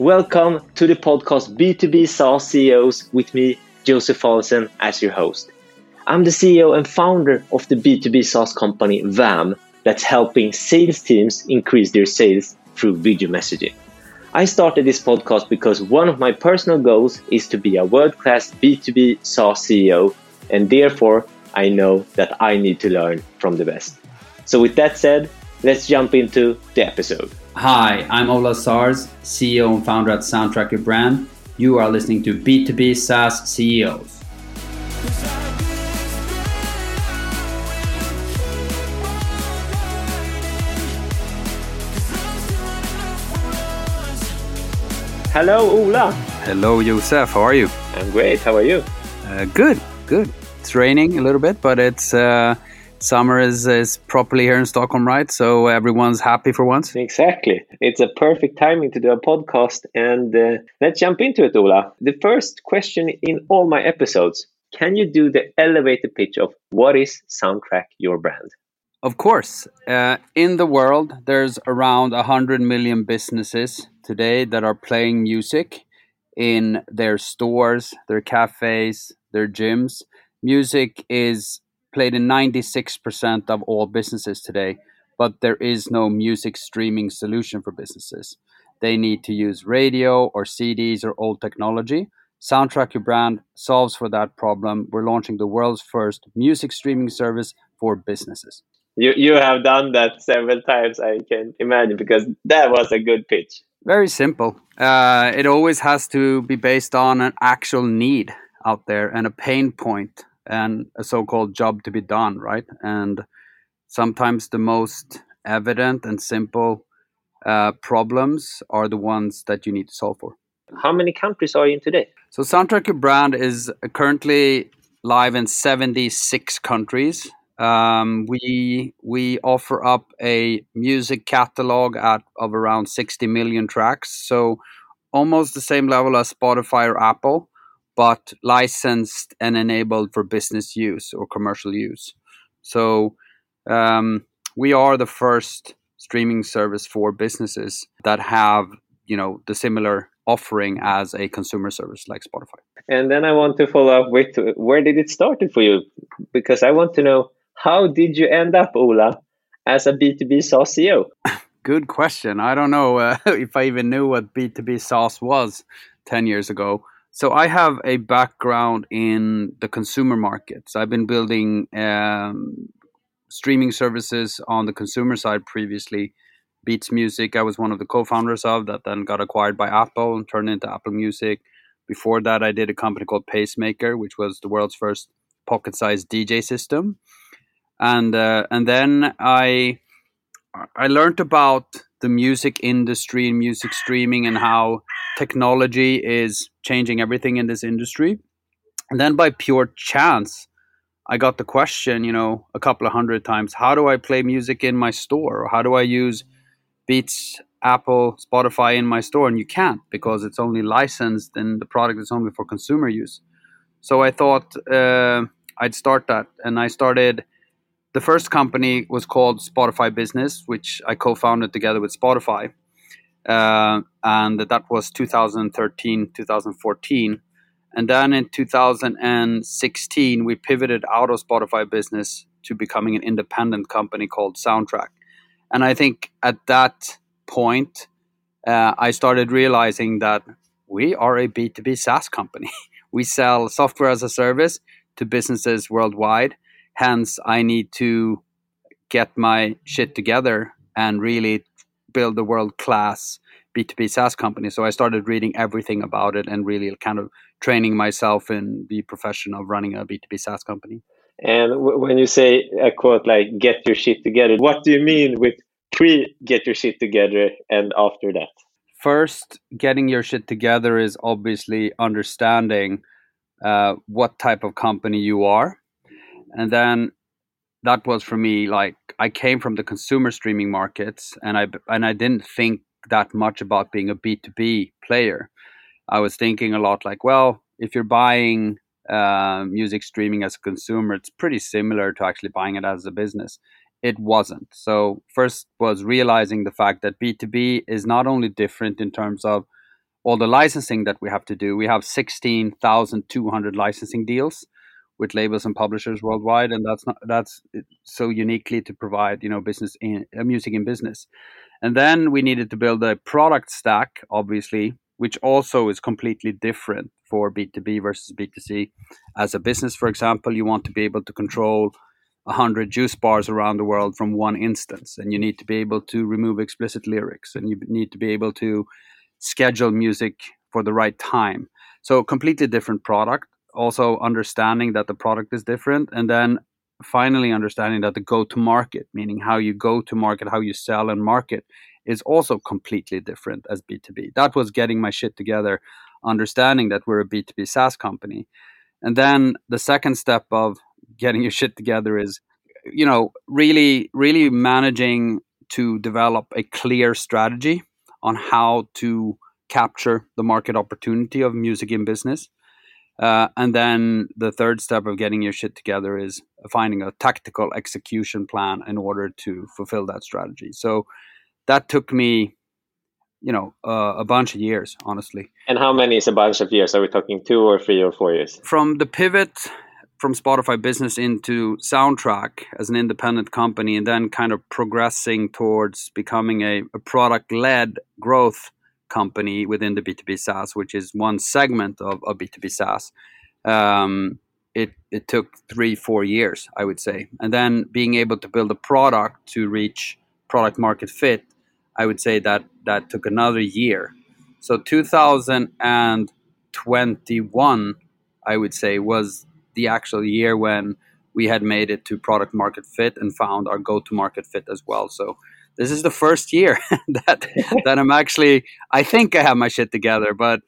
Welcome to the podcast B2B SaaS CEOs with me, Josef Fallesen, as your host. I'm the CEO and founder of the B2B SaaS company VAM that's helping sales teams increase their sales through video messaging. I started this podcast because one of my personal goals is to be a world-class B2B SaaS CEO, and therefore I know that I need to learn from the best. So with that said, let's jump into the episode. Hi, I'm Ola Sars, CEO and founder at Soundtrack Your Brand. You are listening to B2B SaaS CEOs. Hello, Ola. Hello, Josef. How are you? I'm great. How are you? Good. It's raining a little bit, but it's summer is properly here in Stockholm, right? So everyone's happy for once. Exactly. It's a perfect timing to do a podcast, and let's jump into it, Ola. The first question in all my episodes, can you do the elevator pitch of what is Soundtrack Your Brand? Of course. In the world, there's around 100 million businesses today that are playing music in their stores, their cafes, their gyms. Music is played in 96% of all businesses today, but there is no music streaming solution for businesses. They need to use radio or CDs or old technology. Soundtrack Your Brand solves for that problem. We're launching the world's first music streaming service for businesses. You have done that several times, I can imagine, because that was a good pitch. Very simple. It always has to be based on an actual need out there and a pain point and a so-called job to be done, right? And sometimes the most evident and simple problems are the ones that you need to solve for. How many countries are you in today? So Soundtrack Your Brand is currently live in 76 countries. We offer up a music catalog of around 60 million tracks, so almost the same level as Spotify or Apple, but licensed and enabled for business use or commercial use. So we are the first streaming service for businesses that have, the similar offering as a consumer service like Spotify. And then I want to follow up with where did it start for you? Because I want to know, how did you end up, Ola, as a B2B SaaS CEO? Good question. I don't know if I even knew what B2B SaaS was 10 years ago. So I have a background in the consumer markets. I've been building streaming services on the consumer side previously. Beats Music, I was one of the co-founders of, that then got acquired by Apple and turned into Apple Music. Before that, I did a company called Pacemaker, which was the world's first pocket-sized DJ system. And then I learned about the music industry and music streaming and how technology is changing everything in this industry. And then by pure chance, I got the question, a couple of hundred times, how do I play music in my store? Or how do I use Beats, Apple, Spotify in my store? And you can't, because it's only licensed and the product is only for consumer use. So I thought I'd start that. And I started... The first company was called Spotify Business, which I co-founded together with Spotify. And that was 2013, 2014. And then in 2016, we pivoted out of Spotify Business to becoming an independent company called Soundtrack. And I think at that point, I started realizing that we are a B2B SaaS company. We sell software as a service to businesses worldwide. Hence, I need to get my shit together and really build a world-class B2B SaaS company. So I started reading everything about it and really kind of training myself in the profession of running a B2B SaaS company. And when you say a quote like, get your shit together, what do you mean with get your shit together and after that? First, getting your shit together is obviously understanding what type of company you are. And then that was for me, like, I came from the consumer streaming markets and I didn't think that much about being a B2B player. I was thinking a lot like, well, if you're buying music streaming as a consumer, it's pretty similar to actually buying it as a business. It wasn't. So first was realizing the fact that B2B is not only different in terms of all the licensing that we have to do. We have 16,200 licensing deals with labels and publishers worldwide, and that's so uniquely to provide, you know, business in music in business. And then we needed to build a product stack, obviously, which also is completely different for B2B versus B2C. As a business, for example, you want to be able to control 100 juice bars around the world from one instance, and you need to be able to remove explicit lyrics, and you need to be able to schedule music for the right time. So completely different product. Also understanding that the product is different, and then finally understanding that the go-to-market, meaning how you go to market, how you sell and market, is also completely different as B2B. That was getting my shit together, understanding that we're a B2B SaaS company. And then the second step of getting your shit together is, you know, really managing to develop a clear strategy on how to capture the market opportunity of music in business. And then the third step of getting your shit together is finding a tactical execution plan in order to fulfill that strategy. So that took me, you know, a bunch of years, honestly. And how many is a bunch of years? Are we talking 2 or 3 or 4 years? From the pivot from Spotify Business into Soundtrack as an independent company, and then kind of progressing towards becoming a product-led growth company within the B2B SaaS, which is one segment of B2B SaaS. It took 3-4 years, I would say. And then being able to build a product to reach product market fit, I would say that took another year. So 2021, I would say, was the actual year when we had made it to product market fit and found our go-to-market fit as well. So this is the first year that I'm actually, I think I have my shit together, but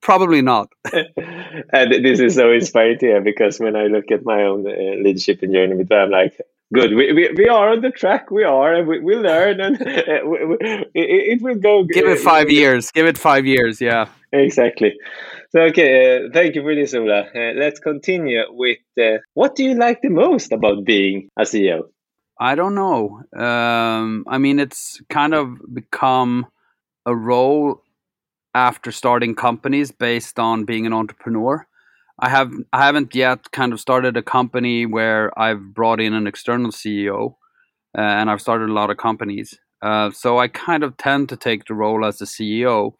probably not. And this is so inspiring to hear, because when I look at my own leadership and journey with them, I'm like, good, we are on the track, we learn, and it will go good. Give it 5 years, yeah. Exactly. So, okay, thank you for this, Ola. Let's continue with what do you like the most about being a CEO? I don't know. I mean, it's kind of become a role after starting companies based on being an entrepreneur. I haven't yet kind of started a company where I've brought in an external CEO, and I've started a lot of companies. So I kind of tend to take the role as the CEO,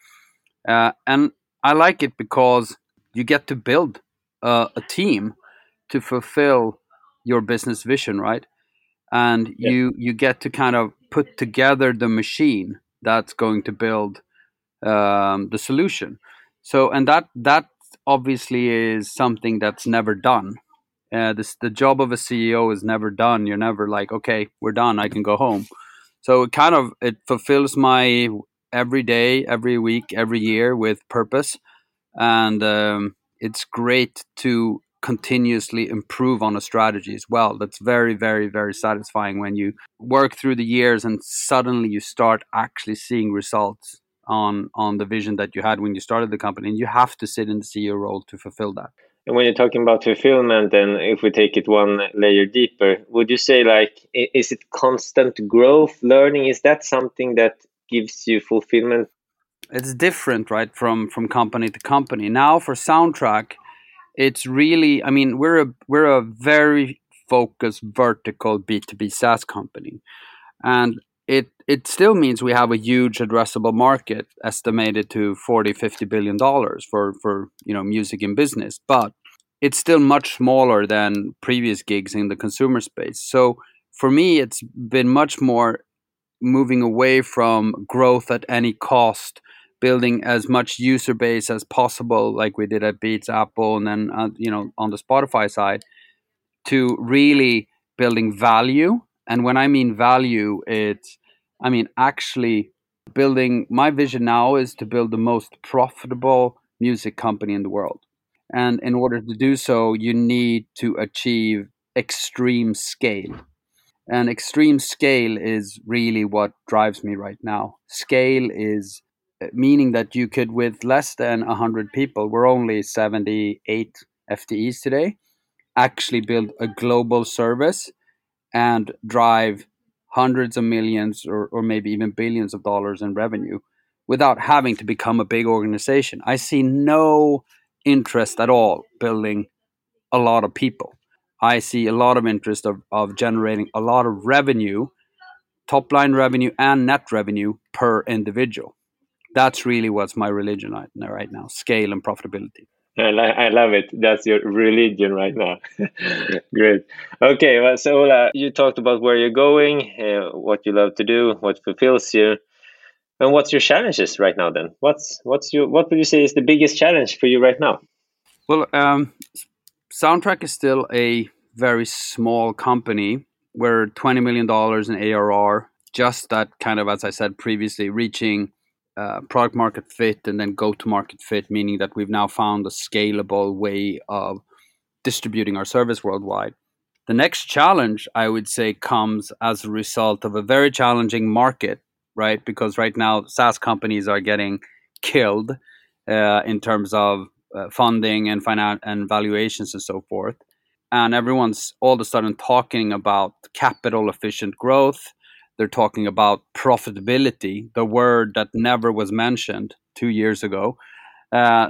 and I like it because you get to build a team to fulfill your business vision, right? And you get to kind of put together the machine that's going to build the solution. So, and that obviously is something that's never done. The job of a CEO is never done. You're never like, okay, we're done, I can go home. So it kind of, it fulfills my every day, every week, every year with purpose. And it's great to continuously improve on a strategy as well. That's very, very, very satisfying when you work through the years and suddenly you start actually seeing results on the vision that you had when you started the company. And you have to sit in the CEO role to fulfill that. And when you're talking about fulfillment, and if we take it one layer deeper, would you say, like, is it constant growth, learning? Is that something that gives you fulfillment? It's different, right, from company to company. Now for Soundtrack, it's really, I mean, we're a very focused vertical B2B SaaS company. And it still means we have a huge addressable market estimated to $40-50 billion for, you know, music in business, but it's still much smaller than previous gigs in the consumer space. So for me, it's been much more moving away from growth at any cost, building as much user base as possible, like we did at Beats, Apple, and then, you know, on the Spotify side, to really building value. And when I mean value, it's, I mean, actually building, my vision now is to build the most profitable music company in the world. And in order to do so, you need to achieve extreme scale. And extreme scale is really what drives me right now. Scale is meaning that you could, with less than 100 people, we're only 78 FTEs today, actually build a global service and drive hundreds of millions or maybe even billions of dollars in revenue without having to become a big organization. I see no interest at all building a lot of people. I see a lot of interest of generating a lot of revenue, top line revenue and net revenue per individual. That's really what's my religion right now, scale and profitability. I love it. That's your religion right now. Great. Okay, well, so Ola, you talked about where you're going, what you love to do, what fulfills you. And what's your challenges right now then? What would you say is the biggest challenge for you right now? Well, Soundtrack is still a very small company. We're $20 million in ARR, just that kind of, as I said previously, reaching product market fit and then go to market fit, meaning that we've now found a scalable way of distributing our service worldwide. The next challenge, I would say, comes as a result of a very challenging market, right? Because right now SaaS companies are getting killed in terms of funding and finance and valuations and so forth. And everyone's all of a sudden talking about capital efficient growth. They're talking about profitability, the word that never was mentioned 2 years ago.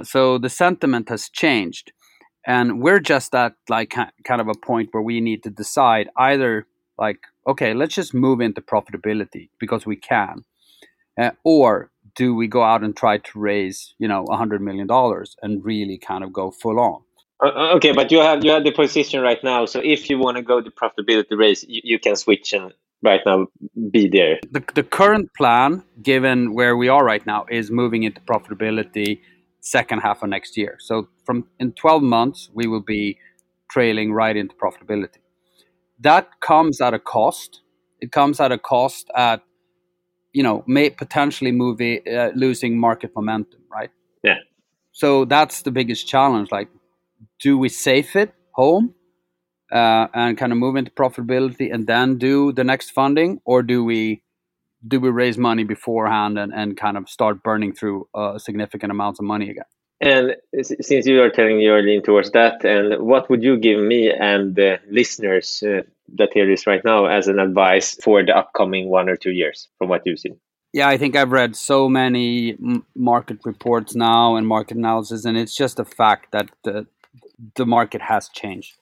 So the sentiment has changed. And we're just at like kind of a point where we need to decide either like, okay, let's just move into profitability because we can. Or do we go out and try to raise, $100 million and really kind of go full on? Okay, but you have the position right now. So if you want to go to profitability raise, you can switch and right now be there. The current plan, given where we are right now, is moving into profitability second half of next year. So from in 12 months, we will be trailing right into profitability. That comes at a cost. It comes at a cost at, may potentially losing market momentum, right? Yeah. So that's the biggest challenge. Like, do we safe it home and kind of move into profitability and then do the next funding, or do we raise money beforehand and kind of start burning through significant amounts of money again? And since you are telling you're leaning towards that, and what would you give me and the listeners that hear this right now as an advice for the upcoming 1 or 2 years from what you've seen? Yeah, I think I've read so many market reports now and market analysis, and it's just a fact that the market has changed.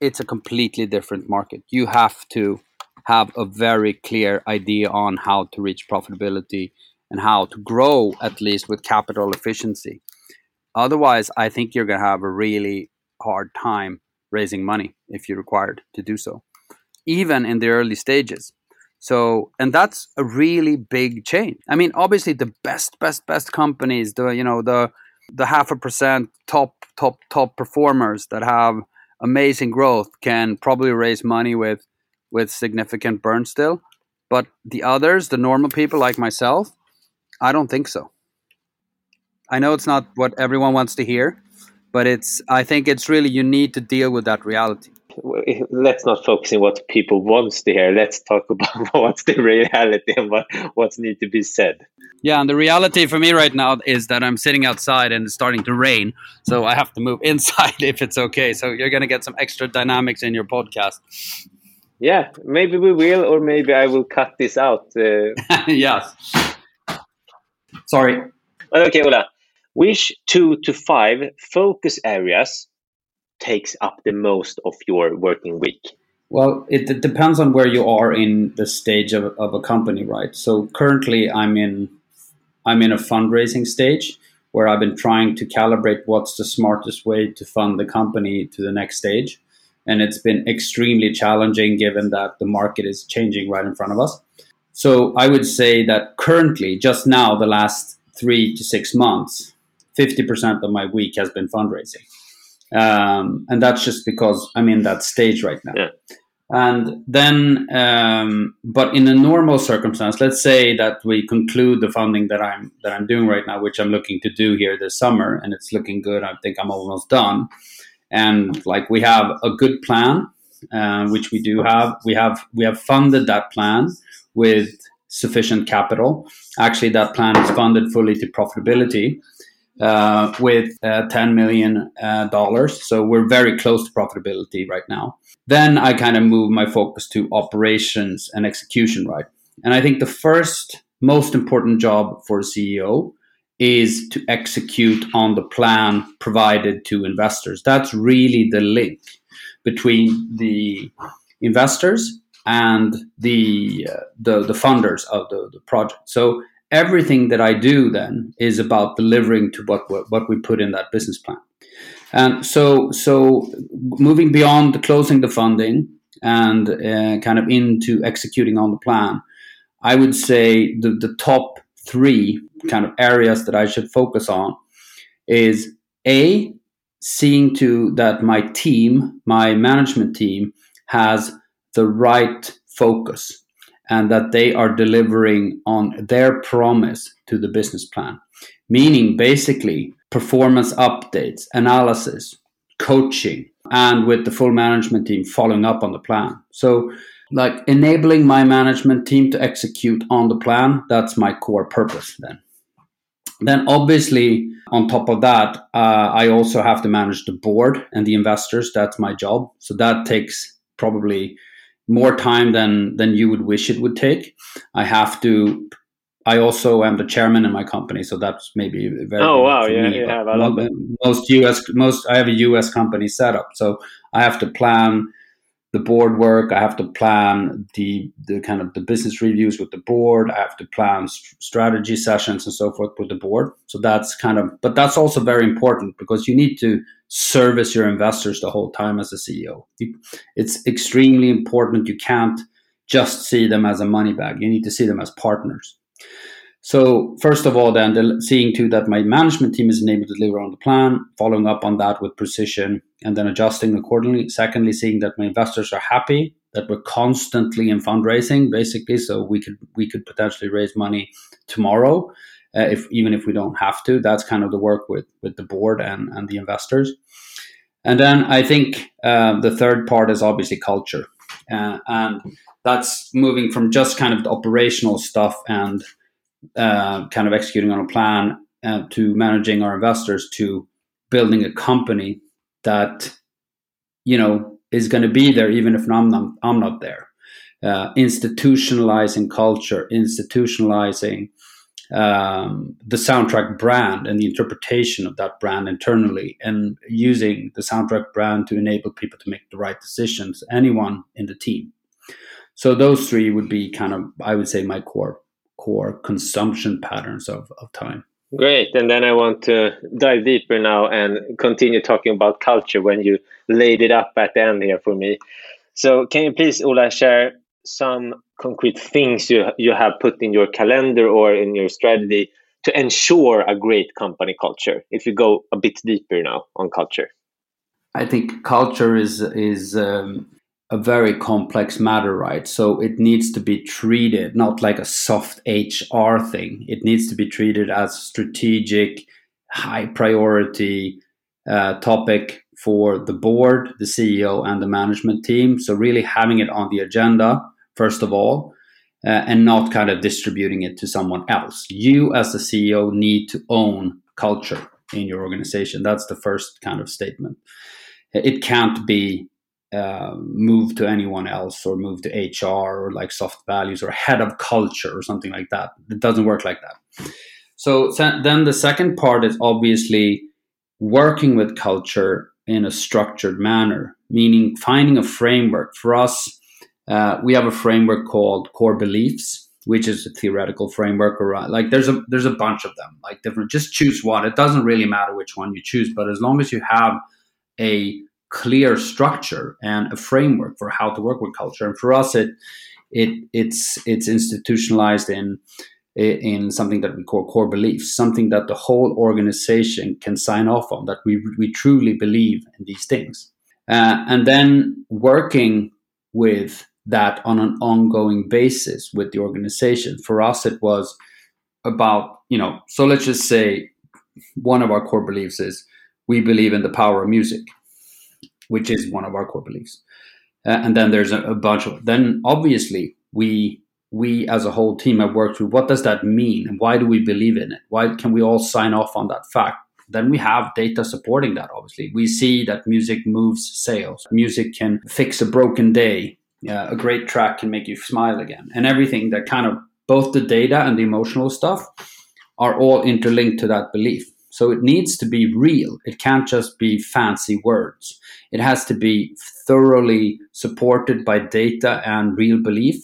It's a completely different market. You have to have a very clear idea on how to reach profitability and how to grow, at least with capital efficiency. Otherwise, I think you're going to have a really hard time raising money if you're required to do so, even in the early stages. So, and that's a really big change. I mean, obviously the best companies, the 0.5% top performers that have amazing growth can probably raise money with significant burn still. But the others, the normal people like myself, I don't think so. I know it's not what everyone wants to hear, but I think it's really, you need to deal with that reality. Let's not focus on what people want to hear. Let's talk about what's the reality and what's need to be said. Yeah, and the reality for me right now is that I'm sitting outside and it's starting to rain, so I have to move inside if it's okay. So you're going to get some extra dynamics in your podcast. Yeah, maybe we will, or maybe I will cut this out. Yes. Sorry. Okay, Ola. Which 2 to 5 focus areas takes up the most of your working week? Well, it depends on where you are in the stage of a company, right? So currently I'm in a fundraising stage where I've been trying to calibrate what's the smartest way to fund the company to the next stage. And it's been extremely challenging given that the market is changing right in front of us. So I would say that currently, just now, the last 3 to 6 months, 50% of my week has been fundraising. And that's just because I'm in that stage right now. Yeah. And then, but in a normal circumstance, let's say that we conclude the funding that I'm doing right now, which I'm looking to do here this summer, and it's looking good. I think I'm almost done. And like, we have a good plan, which we do have. We have funded that plan with sufficient capital. Actually, that plan is funded fully to profitability. With $10 million. So we're very close to profitability right now. Then I kind of move my focus to operations and execution, right? And I think the first most important job for a CEO is to execute on the plan provided to investors. That's really the link between the investors and the funders of the project. So everything that I do then is about delivering to what we put in that business plan. And so moving beyond the closing the funding and kind of into executing on the plan, I would say the top three kind of areas that I should focus on is A, seeing to that my management team has the right focus and that they are delivering on their promise to the business plan, meaning basically performance updates, analysis, coaching, and with the full management team following up on the plan. So like enabling my management team to execute on the plan, that's my core purpose then. Then obviously on top of that, I also have to manage the board and the investors. That's my job. So that takes probably more time than you would wish it would take. I also am the chairman in my company, so that's maybe very. Oh wow! Yeah, you have a lot. I have a U.S. company set up, so I have to plan the board work. I have to plan the kind of the business reviews with the board. I have to plan strategy sessions and so forth with the board. So that's kind of, but that's also very important because you need to service your investors the whole time as a CEO. It's extremely important. You can't just see them as a money bag. You need to see them as partners. So first of all, then seeing to that my management team is able to deliver on the plan, following up on that with precision, and then adjusting accordingly. Secondly, seeing that my investors are happy, that we're constantly in fundraising, basically, so we could potentially raise money tomorrow, if we don't have to. That's kind of the work with the board and the investors. And then I think the third part is obviously culture, and that's moving from just kind of the operational stuff and kind of executing on a plan to managing our investors to building a company that, you know, is going to be there even if I'm not there. Institutionalizing culture, institutionalizing the Soundtrack brand and the interpretation of that brand internally, and using the Soundtrack brand to enable people to make the right decisions, anyone in the team. So those three would be kind of, I would say, my core consumption patterns of time. Great. And then I want to dive deeper now and continue talking about culture when you laid it up at the end here for me. So can you please, Ola, share some concrete things you have put in your calendar or in your strategy to ensure a great company culture? If you go a bit deeper now on culture. I think culture is a very complex matter, right? So it needs to be treated not like a soft HR thing. It needs to be treated as strategic, high priority topic for the board, the CEO, and the management team. So really having it on the agenda, first of all, and not kind of distributing it to someone else. You as the CEO need to own culture in your organization. That's the first kind of statement. It can't be move to anyone else or move to HR or like soft values or head of culture or something like that. It doesn't work like that. So then the second part is obviously working with culture in a structured manner, meaning finding a framework. For us, we have a framework called core beliefs, which is a theoretical framework around, like there's a bunch of them, like different, just choose one. It doesn't really matter which one you choose, but as long as you have a clear structure and a framework for how to work with culture. And for us, it's institutionalized in something that we call core beliefs, something that the whole organization can sign off on, that we truly believe in these things. And then working with that on an ongoing basis with the organization. For us, it was about, you know, so let's just say one of our core beliefs is we believe in the power of music, which is one of our core beliefs. And then there's a bunch of, then obviously we as a whole team have worked through what does that mean and why do we believe in it? Why can we all sign off on that fact? Then we have data supporting that, obviously. We see that music moves sales. Music can fix a broken day. A great track can make you smile again. And everything that kind of both the data and the emotional stuff are all interlinked to that belief. So it needs to be real. It can't just be fancy words. It has to be thoroughly supported by data and real belief,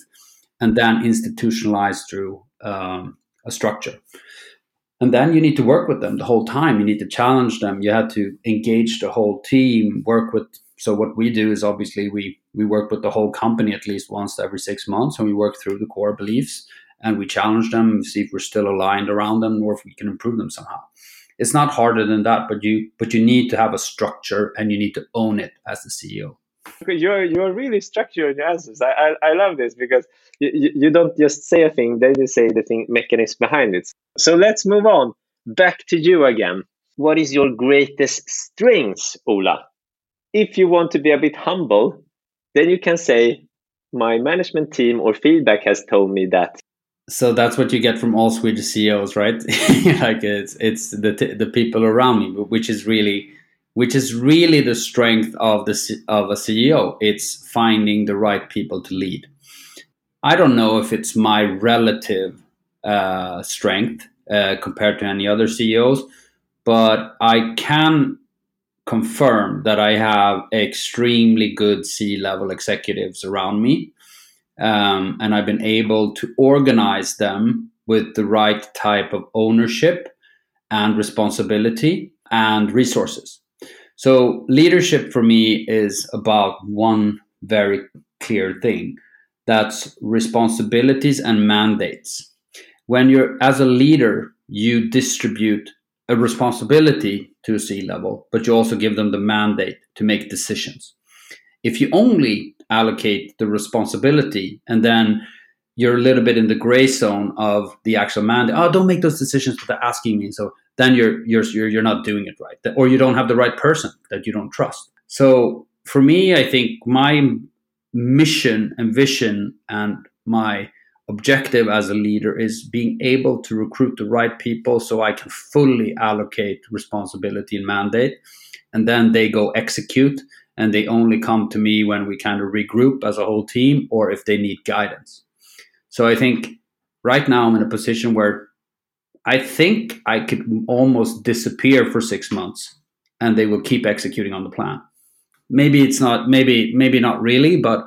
and then institutionalized through a structure. And then you need to work with them the whole time. You need to challenge them. You have to engage the whole team, work with. So what we do is obviously we work with the whole company at least once every 6 months, and we work through the core beliefs and we challenge them, see if we're still aligned around them or if we can improve them somehow. It's not harder than that, but you need to have a structure and you need to own it as the CEO. Okay, you're really structured in your answers. I love this because you don't just say a thing, then you say the thing mechanism behind it. So let's move on. Back to you again. What is your greatest strengths, Ola? If you want to be a bit humble, then you can say, my management team or feedback has told me that. So that's what you get from all Swedish CEOs, right? Like it's the people around me, which is really the strength of a CEO. It's finding the right people to lead. I don't know if it's my relative strength compared to any other CEOs, but I can confirm that I have extremely good C-level executives around me. And I've been able to organize them with the right type of ownership and responsibility and resources. So leadership for me is about one very clear thing. That's responsibilities and mandates. When you're as a leader, you distribute a responsibility to a C-level, but you also give them the mandate to make decisions. If you only allocate the responsibility and then you're a little bit in the gray zone of the actual mandate, don't make those decisions that they're asking me, so then you're not doing it right, or you don't have the right person that you don't trust. So for me, I think my mission and vision and my objective as a leader is being able to recruit the right people so I can fully allocate responsibility and mandate, and then they go execute. And they only come to me when we kind of regroup as a whole team or if they need guidance. So I think right now I'm in a position where I think I could almost disappear for 6 months and they will keep executing on the plan. Maybe it's not, maybe not really, but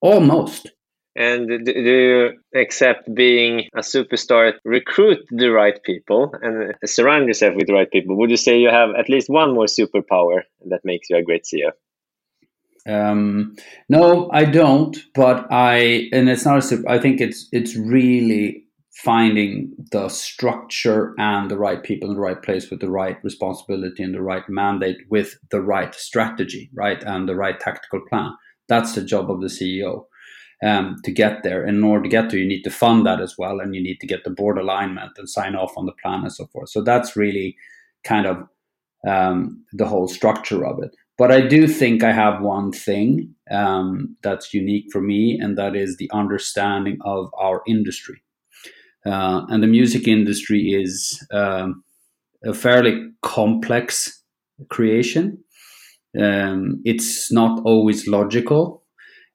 almost. And do you accept being a superstar, recruit the right people and surround yourself with the right people? Would you say you have at least one more superpower that makes you a great CEO? No, I don't, but it's not a super. I think it's really finding the structure and the right people in the right place with the right responsibility and the right mandate with the right strategy, right? And the right tactical plan. That's the job of the CEO to get there. And in order to get there, you need to fund that as well. And you need to get the board alignment and sign off on the plan and so forth. So that's really kind of the whole structure of it. But I do think I have one thing that's unique for me, and that is the understanding of our industry. And the music industry is a fairly complex creation. It's not always logical.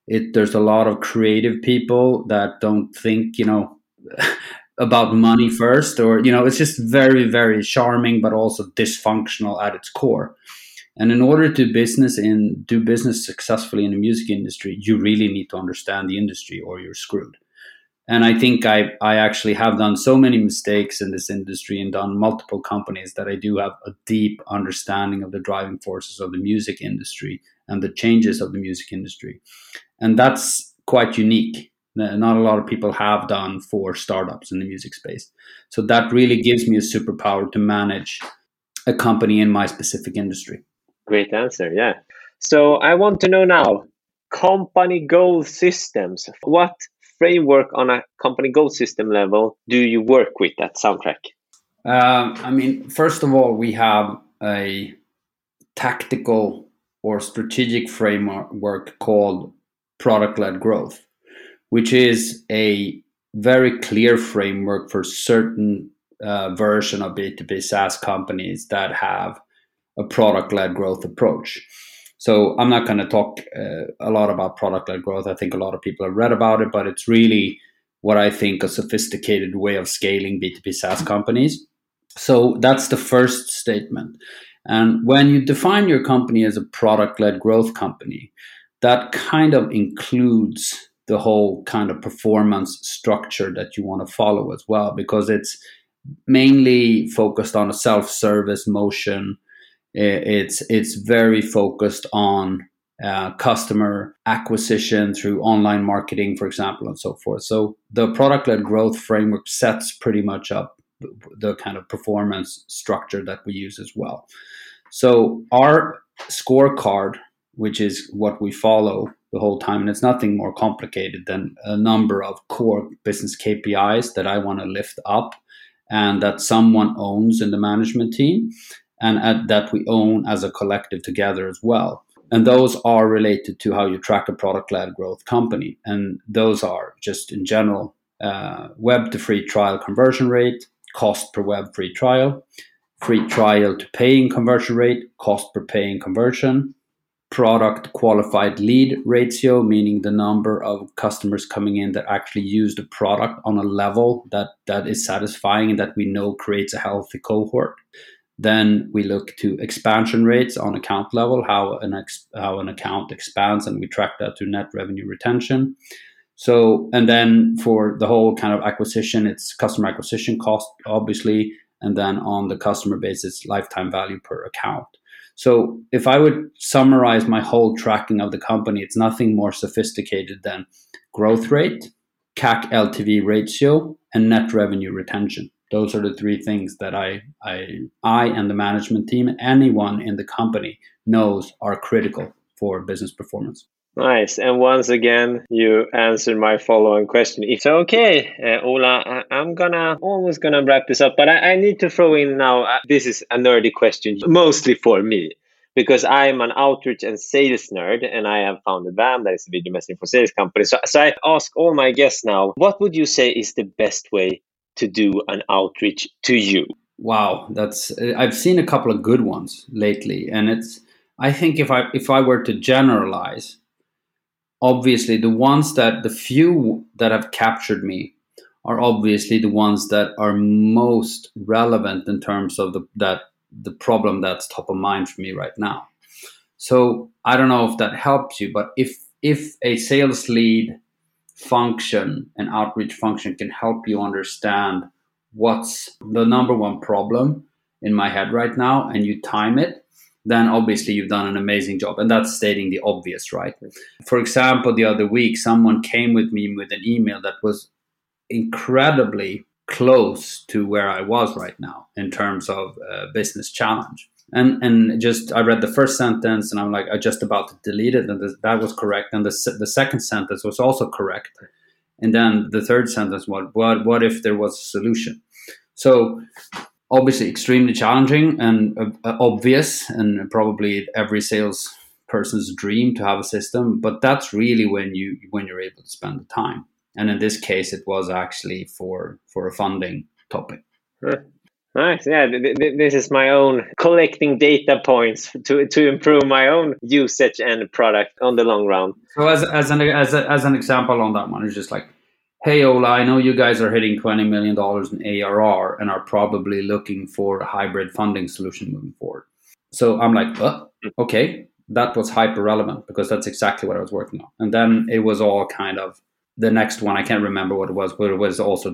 There's a lot of creative people that don't think, about money first, or, it's just very, very charming, but also dysfunctional at its core. And in order to do business successfully in the music industry, you really need to understand the industry or you're screwed. And I think I actually have done so many mistakes in this industry and done multiple companies that I do have a deep understanding of the driving forces of the music industry and the changes of the music industry. And that's quite unique. Not a lot of people have done for startups in the music space. So that really gives me a superpower to manage a company in my specific industry. Great answer, yeah. So I want to know now, company goal systems. What framework on a company goal system level do you work with at Soundtrack? First of all, we have a tactical or strategic framework called product-led growth, which is a very clear framework for certain version of B2B SaaS companies that have a product-led growth approach. So I'm not going to talk a lot about product-led growth. I think a lot of people have read about it, but it's really what I think a sophisticated way of scaling B2B SaaS companies. So that's the first statement. And when you define your company as a product-led growth company, that kind of includes the whole kind of performance structure that you want to follow as well, because it's mainly focused on a self-service motion. It's very focused on customer acquisition through online marketing, for example, and so forth. So the product-led growth framework sets pretty much up the kind of performance structure that we use as well. So our scorecard, which is what we follow the whole time, and it's nothing more complicated than a number of core business KPIs that I want to lift up and that someone owns in the management team and that we own as a collective together as well. And those are related to how you track a product-led growth company. And those are just in general, web to free trial conversion rate, cost per web free trial to paying conversion rate, cost per paying conversion, product qualified lead ratio, meaning the number of customers coming in that actually use the product on a level that is satisfying and that we know creates a healthy cohort. Then we look to expansion rates on account level, how an account expands, and we track that to net revenue retention. So, and then for the whole kind of acquisition, it's customer acquisition cost, obviously, and then on the customer base, it's lifetime value per account. So if I would summarize my whole tracking of the company, it's nothing more sophisticated than growth rate, CAC LTV ratio, and net revenue retention. Those are the three things that I and the management team, anyone in the company knows are critical for business performance. Nice. And once again, you answered my follow-on question. So, okay, Ola, I'm almost gonna wrap this up, but I need to throw in now, this is a nerdy question, mostly for me, because I'm an outreach and sales nerd, and I have founded VAM, that is a video messaging for sales company. So I ask all my guests now, what would you say is the best way to do an outreach to you? Wow, I've seen a couple of good ones lately, and I think if I were to generalize, obviously the few that have captured me are obviously the ones that are most relevant in terms of the problem that's top of mind for me right now. So I don't know if that helps you, but if a sales lead function and outreach function can help you understand what's the number one problem in my head right now, and you time it, then obviously you've done an amazing job. And that's stating the obvious, right? For example, the other week, someone came with me with an email that was incredibly close to where I was right now in terms of business challenge. And just, I read the first sentence and I'm like, I just about to delete it. And that was correct. And the second sentence was also correct. And then the third sentence was, what if there was a solution? So obviously extremely challenging and obvious, and probably every sales person's dream to have a system. But that's really when you're able to spend the time. And in this case, it was actually for a funding topic. Sure. Nice. Yeah, this is my own collecting data points to improve my own usage and product on the long run. So as an example on that one, it's just like, hey, Ola, I know you guys are hitting $20 million in ARR and are probably looking for a hybrid funding solution moving forward. So I'm like, okay, that was hyper relevant because that's exactly what I was working on. And then it was all kind of the next one. I can't remember what it was, but it was also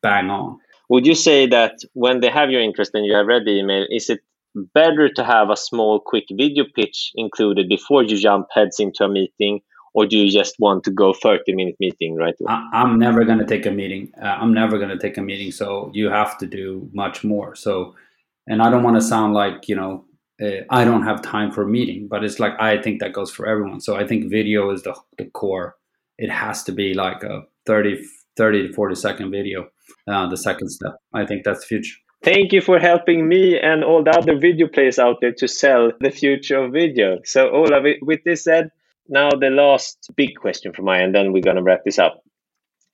bang on. Would you say that when they have your interest and you have read the email, is it better to have a small, quick video pitch included before you jump heads into a meeting, or do you just want to go 30-minute meeting right away? I'm never going to take a meeting. So you have to do much more. So, and I don't want to sound like, I don't have time for a meeting, but it's like, I think that goes for everyone. So I think video is the core. It has to be like a 30 to 40-second video. The second step. I think that's the future. Thank you for helping me and all the other video players out there to sell the future of video. So Ola, with this said, now the last big question from my end, then we're going to wrap this up.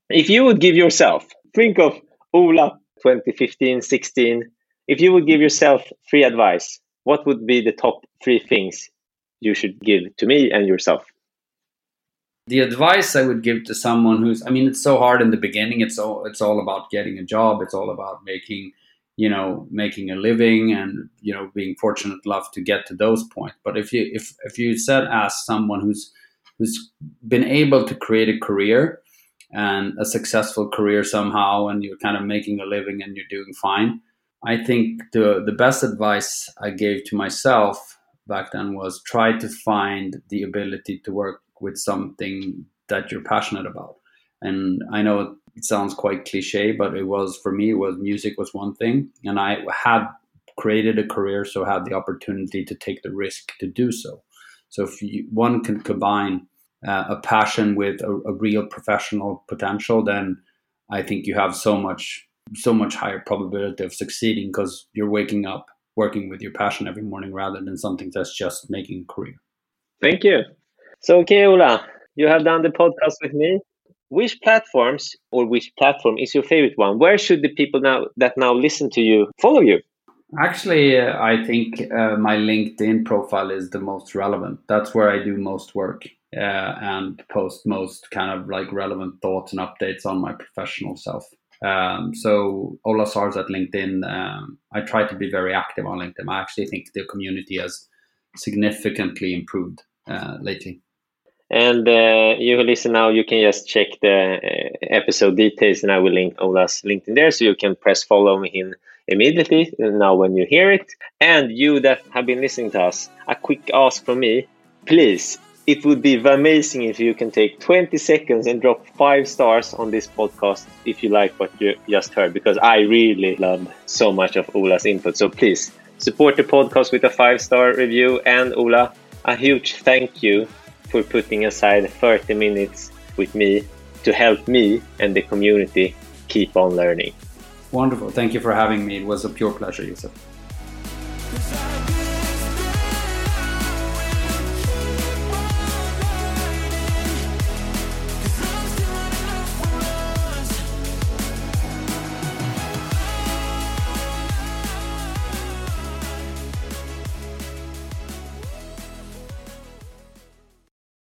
If you would give yourself, think of Ola 2015-16, if you would give yourself free advice, what would be the top 3 things you should give to me and yourself? the advice I would give to someone who's, I mean, it's so hard in the beginning. It's all about getting a job. It's all about making a living and, being fortunate enough to get to those points. But if you ask someone who's been able to create a career and a successful career somehow, and you're kind of making a living and you're doing fine, I think the best advice I gave to myself back then was try to find the ability to work with something that you're passionate about. And I know it sounds quite cliche, but it was, for me, music was one thing, and I had created a career, so had the opportunity to take the risk to do so. So one can combine a passion with a real professional potential, then I think you have so much higher probability of succeeding, because you're waking up working with your passion every morning rather than something that's just making a career. Thank you. So, okay, Ola, you have done the podcast with me. Which platform is your favorite one? Where should the people now listen to you follow you? Actually, I think my LinkedIn profile is the most relevant. That's where I do most work and post most kind of like relevant thoughts and updates on my professional self. So Ola Sars at LinkedIn. I try to be very active on LinkedIn. I actually think the community has significantly improved lately. And you who listen now, you can just check the episode details, and I will link Ola's LinkedIn there, so you can press follow him immediately now when you hear it. And you that have been listening to us, a quick ask from me, please. It would be amazing if you can take 20 seconds and drop 5 stars on this podcast if you like what you just heard, because I really love so much of Ola's input. So please support the podcast with a 5-star review. And Ola, a huge thank you for putting aside 30 minutes with me to help me and the community keep on learning. Wonderful. Thank you for having me. It was a pure pleasure, Josef.